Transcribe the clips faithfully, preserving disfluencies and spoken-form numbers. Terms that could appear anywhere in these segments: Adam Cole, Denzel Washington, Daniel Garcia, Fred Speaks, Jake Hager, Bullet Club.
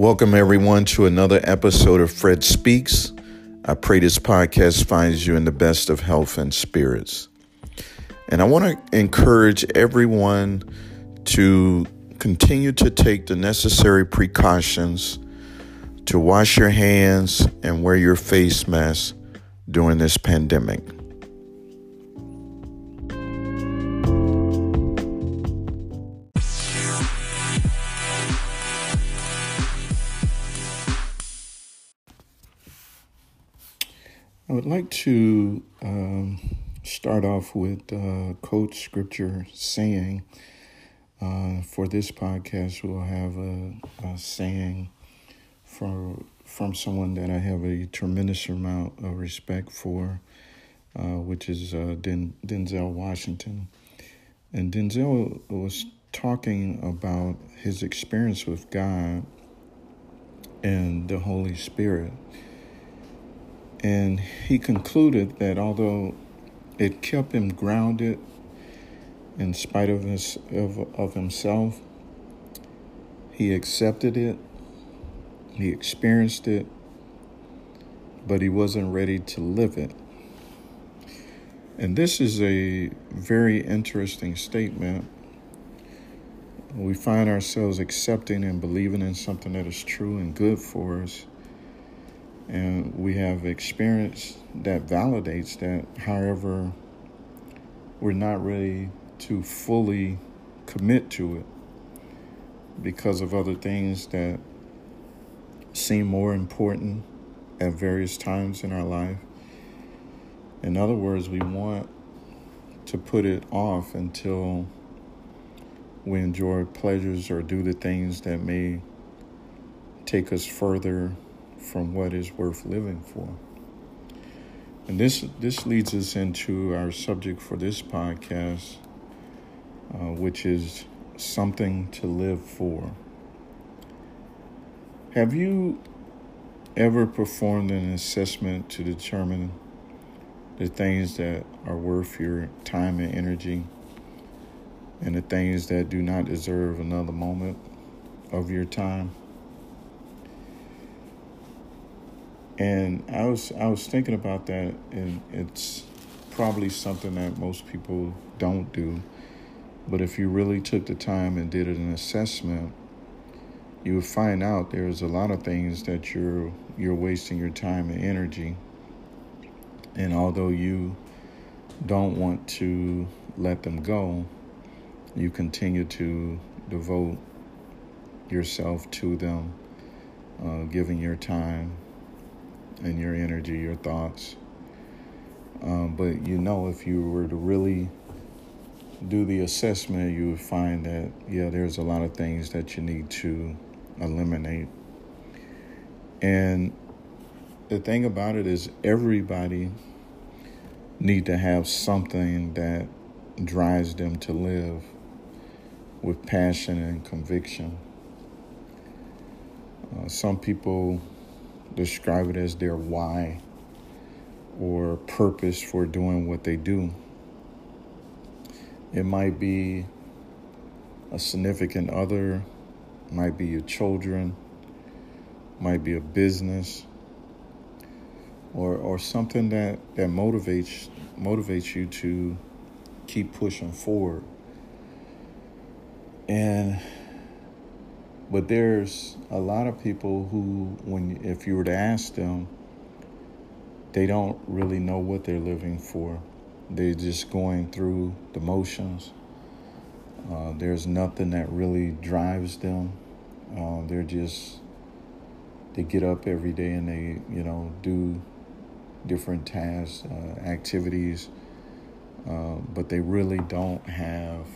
Welcome, everyone, to another episode of Fred Speaks. I pray this podcast finds you in the best of health and spirits. And I want to encourage everyone to continue to take the necessary precautions to wash your hands and wear your face mask during this pandemic. I would like to um, start off with uh, Coach Scripture saying. Uh, for this podcast, we'll have a, a saying from from someone that I have a tremendous amount of respect for, uh, which is uh, Den, Denzel Washington. And Denzel was talking about his experience with God and the Holy Spirit. And he concluded that although it kept him grounded in spite of his of, of himself, he accepted it, he experienced it, but he wasn't ready to live it. And this is a very interesting statement. We find ourselves accepting and believing in something that is true and good for us. And we have experience that validates that. However, we're not ready to fully commit to it because of other things that seem more important at various times in our life. In other words, we want to put it off until we enjoy pleasures or do the things that may take us further from what is worth living for. And this this leads us into our subject for this podcast, uh, which is something to live for. Have you ever performed an assessment to determine the things that are worth your time and energy and the things that do not deserve another moment of your time? And I was I was thinking about that, and it's probably something that most people don't do. But if you really took the time and did an assessment, you would find out there's a lot of things that you're you're wasting your time and energy. And although you don't want to let them go, you continue to devote yourself to them, uh, giving your time and your energy, your thoughts. Um, but you know, if you were to really do the assessment, you would find that, yeah, there's a lot of things that you need to eliminate. And the thing about it is everybody need to have something that drives them to live with passion and conviction. Uh, some people describe it as their why or purpose for doing what they do. It might be a significant other, might be your children, might be a business, or or something that, that motivates motivates you to keep pushing forward. And But there's a lot of people who, when if you were to ask them, they don't really know what they're living for. They're just going through the motions. Uh, there's nothing that really drives them. Uh, they're just, they get up every day and they, you know, do different tasks, uh, activities, uh, but they really don't have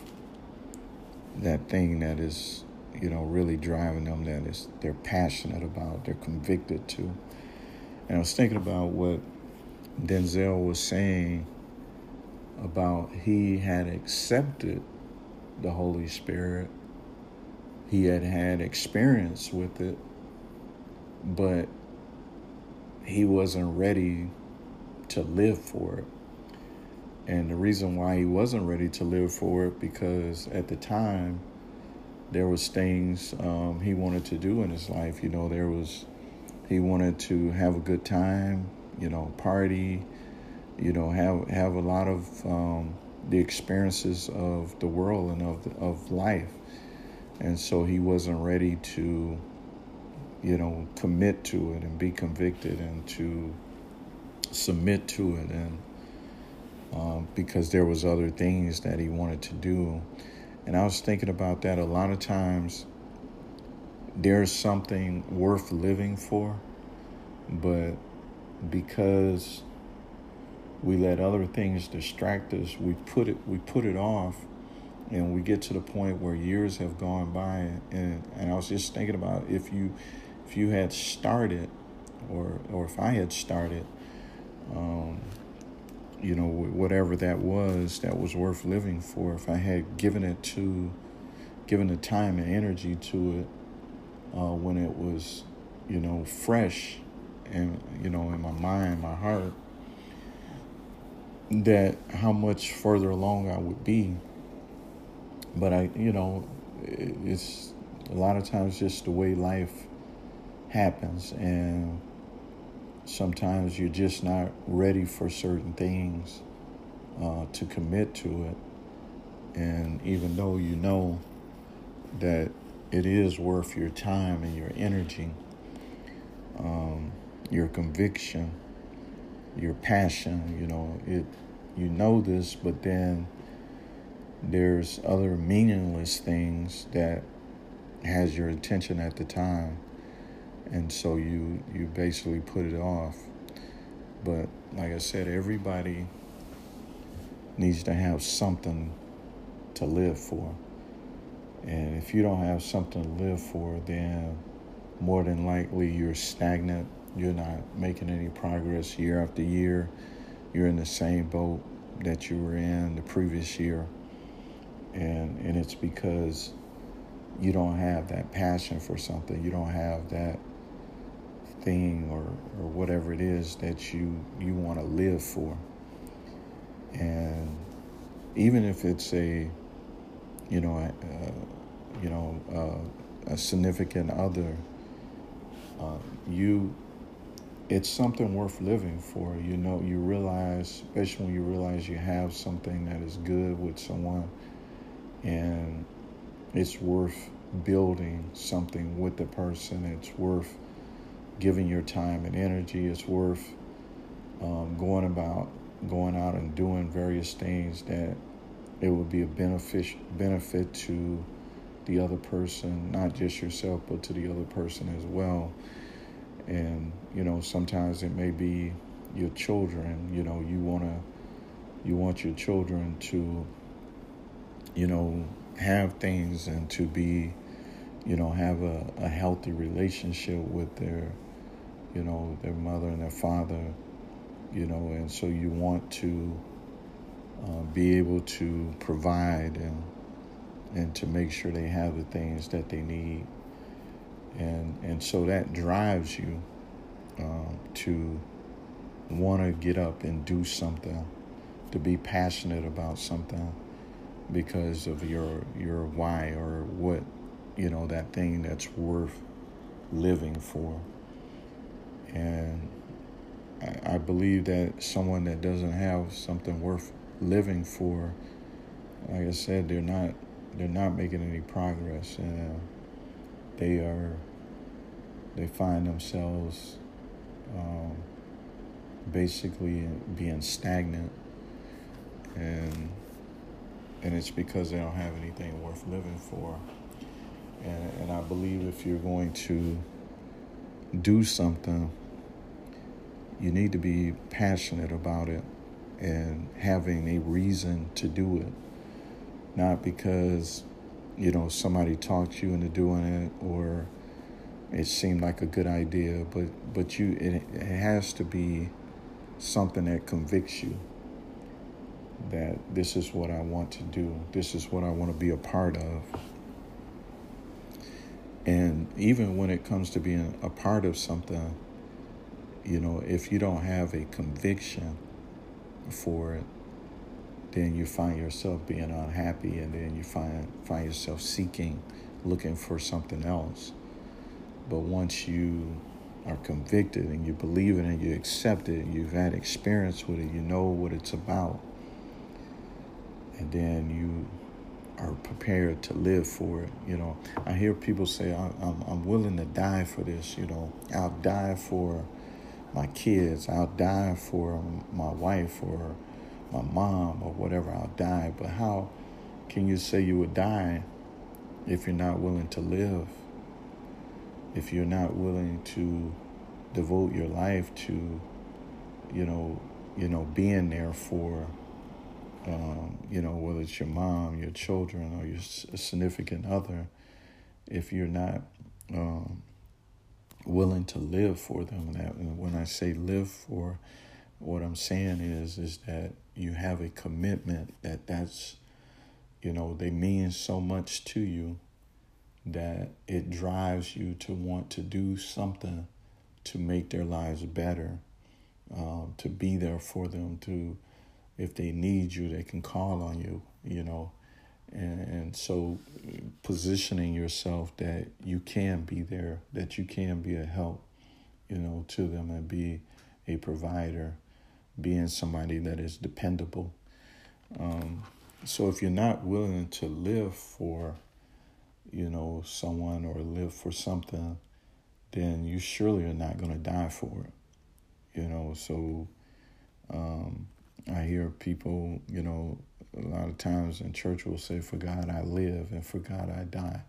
that thing that is, you know, really driving them, that is they're passionate about, they're convicted to. And I was thinking about what Denzel was saying about he had accepted the Holy Spirit. He had had experience with it, but he wasn't ready to live for it. And the reason why he wasn't ready to live for it, because at the time, there was things um, he wanted to do in his life. You know, there was, he wanted to have a good time, you know, party, you know, have have a lot of um, the experiences of the world and of the, of life. And so he wasn't ready to, you know, commit to it and be convicted and to submit to it. And um, because there was other things that he wanted to do. And I was thinking about that. A lot of times there's something worth living for, but because we let other things distract us, we put it, we put it off, and we get to the point where years have gone by. And, and I was just thinking about if you, if you had started, or, or if I had started, um, you know, whatever that was, that was worth living for. If I had given it to, given the time and energy to it, uh, when it was, you know, fresh and, you know, in my mind, my heart, that how much further along I would be. But I, you know, it's a lot of times just the way life happens, and sometimes you're just not ready for certain things uh, to commit to it. And even though you know that it is worth your time and your energy, um, your conviction, your passion, you know, it, you know this, but then there's other meaningless things that has your attention at the time. And so you, you basically put it off. But like I said, everybody needs to have something to live for. And if you don't have something to live for, then more than likely you're stagnant. You're not making any progress year after year. You're in the same boat that you were in the previous year. And and it's because you don't have that passion for something. You don't have that thing or, or whatever it is that you, you want to live for. And even if it's a, you know, uh, you know, uh, a significant other, uh, you, it's something worth living for. You know, you realize, especially when you realize you have something that is good with someone, and it's worth building something with the person. It's worth giving your time and energy. It's worth um, going about, going out and doing various things that it would be a benefit benefit to the other person, not just yourself, but to the other person as well. And you know, sometimes it may be your children. You know, you wanna, you want your children to, you know, have things and to be, you know, have a, a healthy relationship with their, you know, their mother and their father, you know, and so you want to uh, be able to provide and and to make sure they have the things that they need. And and so that drives you um, to want to get up and do something, to be passionate about something, because of your your why or what, you know, that thing that's worth living for. And I, I believe that someone that doesn't have something worth living for, like I said, they're not they're not making any progress, and uh, they are they find themselves um, basically being stagnant. And. And it's because they don't have anything worth living for. And, and I believe if you're going to do something, you need to be passionate about it and having a reason to do it. Not because, you know, somebody talked you into doing it or it seemed like a good idea, but, but you it, it has to be something that convicts you that this is what I want to do. This is what I want to be a part of. And even when it comes to being a part of something, you know, if you don't have a conviction for it, then you find yourself being unhappy, and then you find find yourself seeking looking for something else. But once you are convicted and you believe it and you accept it and you've had experience with it, you know what it's about, and then you are prepared to live for it. You know, I hear people say, I'm, I'm willing to die for this. You know, I'll die for my kids. I'll die for my wife or my mom or whatever. I'll die. But how can you say you would die if you're not willing to live? If you're not willing to devote your life to, you know, you know, being there for, um, you know, whether it's your mom, your children, or your significant other, if you're not um, willing to live for them. And, that, and when I say live for, what I'm saying is, is that you have a commitment that that's, you know, they mean so much to you that it drives you to want to do something to make their lives better, um, to be there for them, to, if they need you, they can call on you, you know. And, and so positioning yourself that you can be there, that you can be a help, you know, to them, and be a provider, being somebody that is dependable. Um, so if you're not willing to live for, you know, someone or live for something, then you surely are not going to die for it. You know, so um, I hear people, you know, a lot of times in church will say, for God I live and for God I die.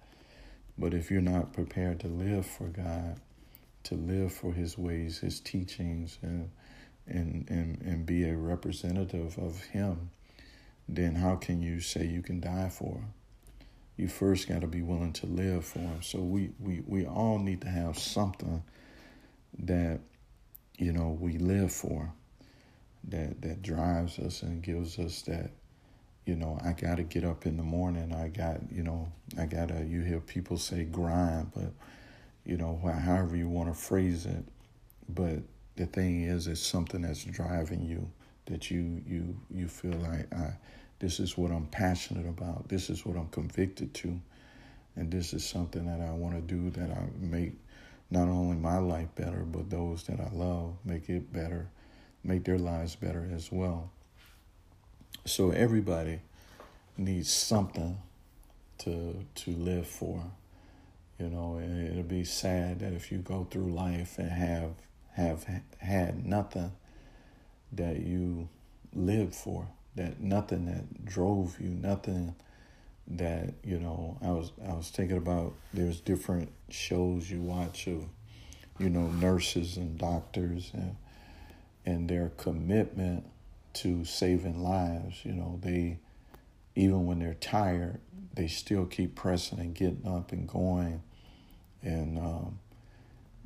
But if you're not prepared to live for God, to live for his ways, his teachings, and and and, and be a representative of him, then how can you say you can die for him? You first got to be willing to live for him. So we, we, we all need to have something that, you know, we live for, that that drives us and gives us that, you know, I got to get up in the morning. I got, you know, I got to, you hear people say grind, but, you know, however you want to phrase it. But the thing is, it's something that's driving you, that you, you, you feel like I... this is what I'm passionate about. This is what I'm convicted to. And this is something that I want to do, that I make not only my life better, but those that I love, make it better, make their lives better as well. So everybody needs something to to live for. You know, and it'll be sad that if you go through life and have have had nothing that you lived for, that nothing that drove you, nothing that, you know, I was I was thinking about, there's different shows you watch of, you know, nurses and doctors and and their commitment to saving lives. You know, they, even when they're tired, they still keep pressing and getting up and going. And um,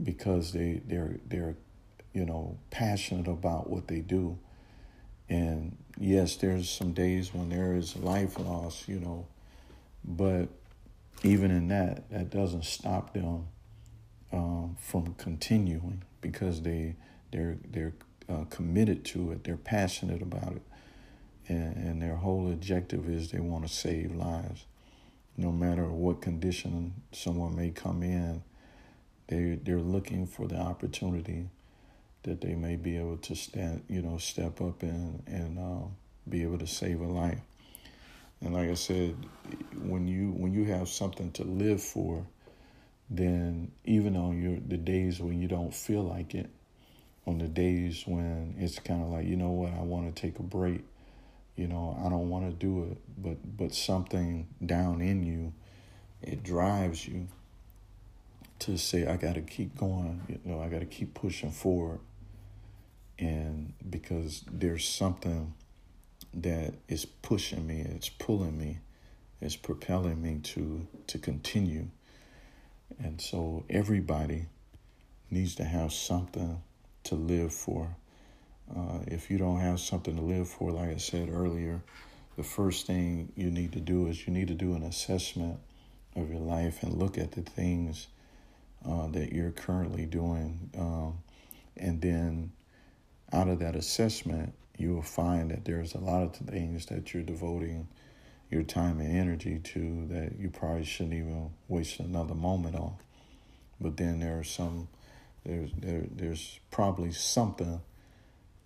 because they, they're, they're, you know, passionate about what they do. And yes, there's some days when there is life loss, you know, but even in that, that doesn't stop them um, from continuing, because they they're they're uh, committed to it, they're passionate about it, and, and their whole objective is they want to save lives, no matter what condition someone may come in. They they're looking for the opportunity that they may be able to stand, you know, step up and and uh, be able to save a life. And like I said, when you when you have something to live for, then even on your the days when you don't feel like it, on the days when it's kind of like, you know what, I want to take a break, you know, I don't want to do it, but but something down in you, it drives you to say, I got to keep going, you know, I got to keep pushing forward. And because there's something that is pushing me, it's pulling me, it's propelling me to to continue. And so everybody needs to have something to live for. Uh, if you don't have something to live for, like I said earlier, the first thing you need to do is you need to do an assessment of your life and look at the things uh, that you're currently doing. Um, and then out of that assessment, you will find that there's a lot of things that you're devoting your time and energy to that you probably shouldn't even waste another moment on. But then there are some, there's, there, there's probably something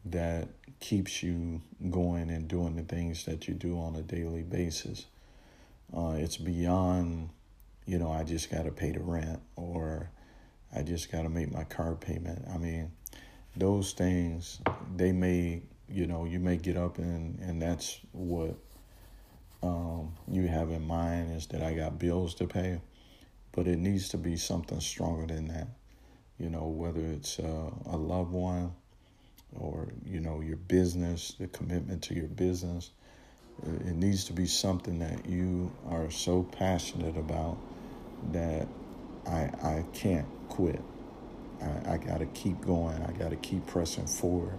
that keeps you going and doing the things that you do on a daily basis. Uh, it's beyond, you know, I just got to pay the rent, or I just got to make my car payment. I mean, those things, they may, you know, you may get up and, and that's what um, you have in mind, is that I got bills to pay. But it needs to be something stronger than that, you know, whether it's uh, a loved one or, you know, your business, the commitment to your business. It needs to be something that you are so passionate about that I I can't quit. I, I got to keep going. I got to keep pressing forward.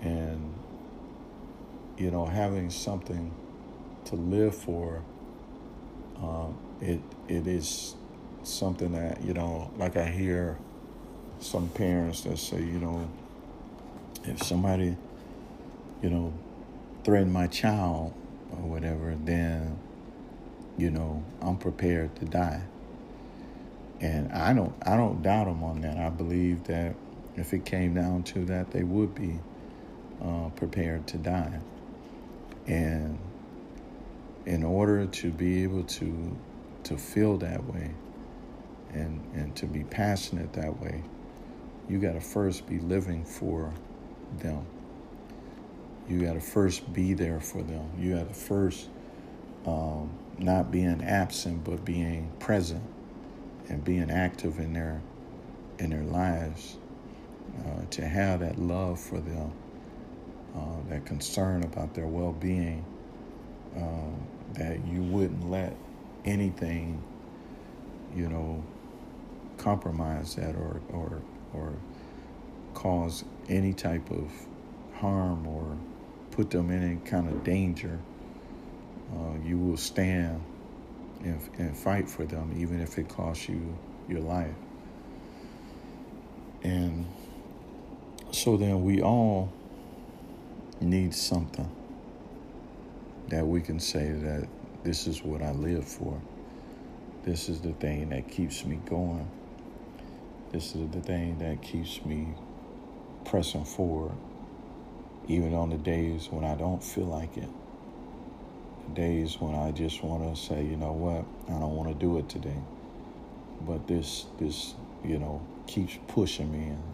And, you know, having something to live for, um, it it is something that, you know, like I hear some parents that say, you know, if somebody, you know, threaten my child or whatever, then, you know, I'm prepared to die. And I don't, I don't doubt them on that. I believe that if it came down to that, they would be uh, prepared to die. And in order to be able to, to feel that way and, and to be passionate that way, you got to first be living for them. You got to first be there for them. You got to first um, not being absent, but being present and being active in their in their lives. Uh, to have that love for them, uh, that concern about their well-being, um, that you wouldn't let anything, you know, compromise that or or or cause any type of harm or put them in any kind of danger. Uh, you will stand and, and fight for them, even if it costs you your life. And so then we all need something that we can say that this is what I live for. This is the thing that keeps me going. This is the thing that keeps me pressing forward. Even on the days when I don't feel like it. The days when I just want to say, you know what, I don't want to do it today. But this, this, you know, keeps pushing me, and,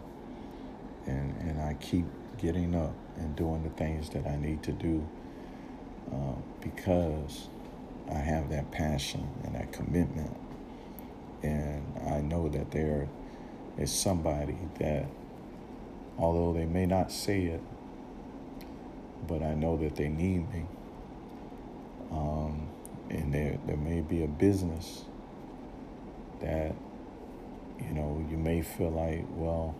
and, and I keep getting up and doing the things that I need to do uh, because I have that passion and that commitment. And I know that there is somebody that, although they may not say it, but I know that they need me. Um, and there there may be a business that, you know, you may feel like, well,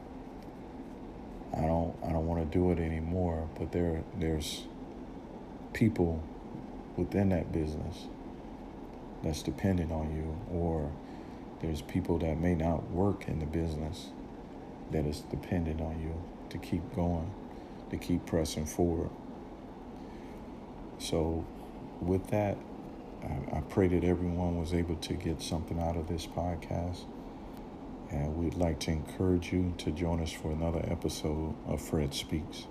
I don't I don't want to do it anymore. But there there's people within that business that's dependent on you, or there's people that may not work in the business that is dependent on you to keep going, to keep pressing forward. So with that, I, I pray that everyone was able to get something out of this podcast. And we'd like to encourage you to join us for another episode of Fred Speaks.